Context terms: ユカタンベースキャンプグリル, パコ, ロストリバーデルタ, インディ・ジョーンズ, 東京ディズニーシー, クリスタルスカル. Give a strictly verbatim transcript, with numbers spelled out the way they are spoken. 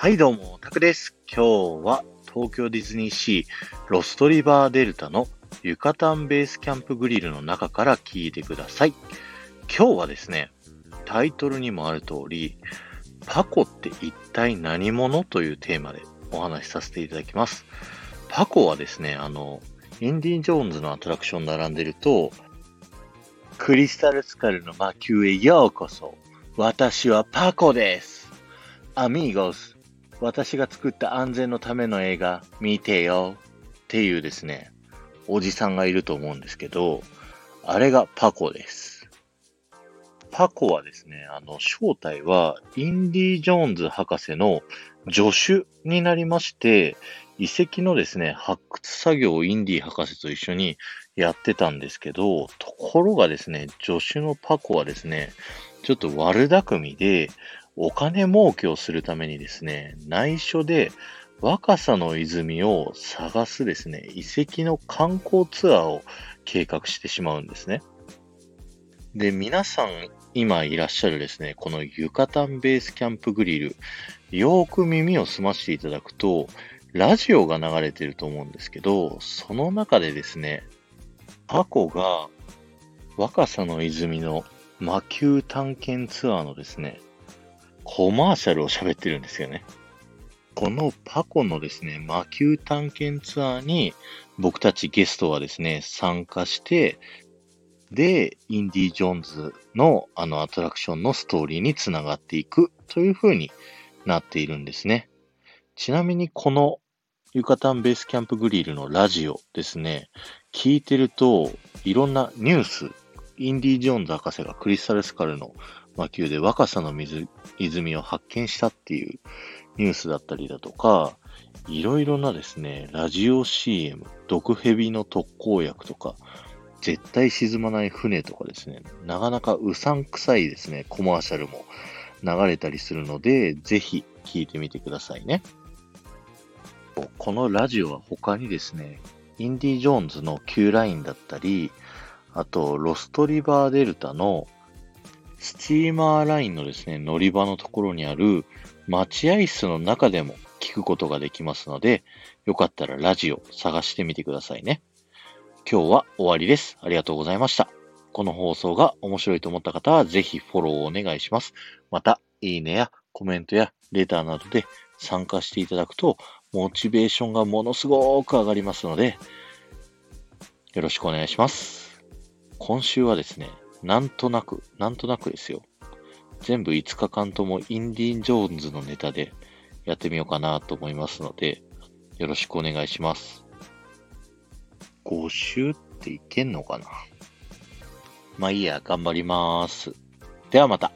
はいどうも、タクです。今日は東京ディズニーシーロストリバーデルタのユカタンベースキャンプグリルの中から聞いてください。今日はですね、タイトルにもある通り、パコって一体何者というテーマでお話しさせていただきます。パコはですね、あの、インディ・ジョーンズのアトラクション並んでると、クリスタルスカルの魔宮へようこそ。私はパコです。アミーゴス。私が作った安全のための映画見てよっていうですね、おじさんがいると思うんですけど、あれがパコです。パコはですね、あの正体はインディ・ジョーンズ博士の助手になりまして、遺跡のですね、発掘作業をインディ博士と一緒にやってたんですけど、ところがですね、助手のパコはですね、ちょっと悪巧みで、お金儲けをするためにですね、内緒で若さの泉を探すですね、遺跡の観光ツアーを計画してしまうんですね。で、皆さん今いらっしゃるですね、このユカタンベースキャンプグリル、よーく耳を澄ましていただくと、ラジオが流れてると思うんですけど、その中でですね、パコが若さの泉の魔宮探検ツアーのですね、コマーシャルを喋ってるんですよね。このパコのですね、魔宮探検ツアーに僕たちゲストはですね、参加して、で、インディ・ジョーンズのあのアトラクションのストーリーにつながっていくという風になっているんですね。ちなみにこのユカタンベースキャンプグリルのラジオですね、聞いてるといろんなニュース、インディ・ジョーンズ博士がクリスタルスカルの魔宮で若さの水泉を発見したっていうニュースだったりだとか、いろいろなですね、ラジオ シーエム、毒蛇の特効薬とか、絶対沈まない船とかですね、なかなかうさんくさいですね、コマーシャルも流れたりするので、ぜひ聞いてみてくださいね。このラジオは他にですね、インディ・ジョーンズの Q ラインだったり、あとロストリバーデルタのスチーマーラインのですね、乗り場のところにある待合室の中でも聞くことができますので、よかったらラジオ探してみてくださいね。今日は終わりです。ありがとうございました。この放送が面白いと思った方はぜひフォローをお願いします。また、いいねやコメントやレターなどで参加していただくと、モチベーションがものすごく上がりますので、よろしくお願いします。今週はですね、なんとなく、なんとなくですよ。全部いつかかんともインディ・ジョーンズのネタでやってみようかなと思いますので、よろしくお願いします。ご週っていけんのかな?まあいいや、頑張ります。ではまた。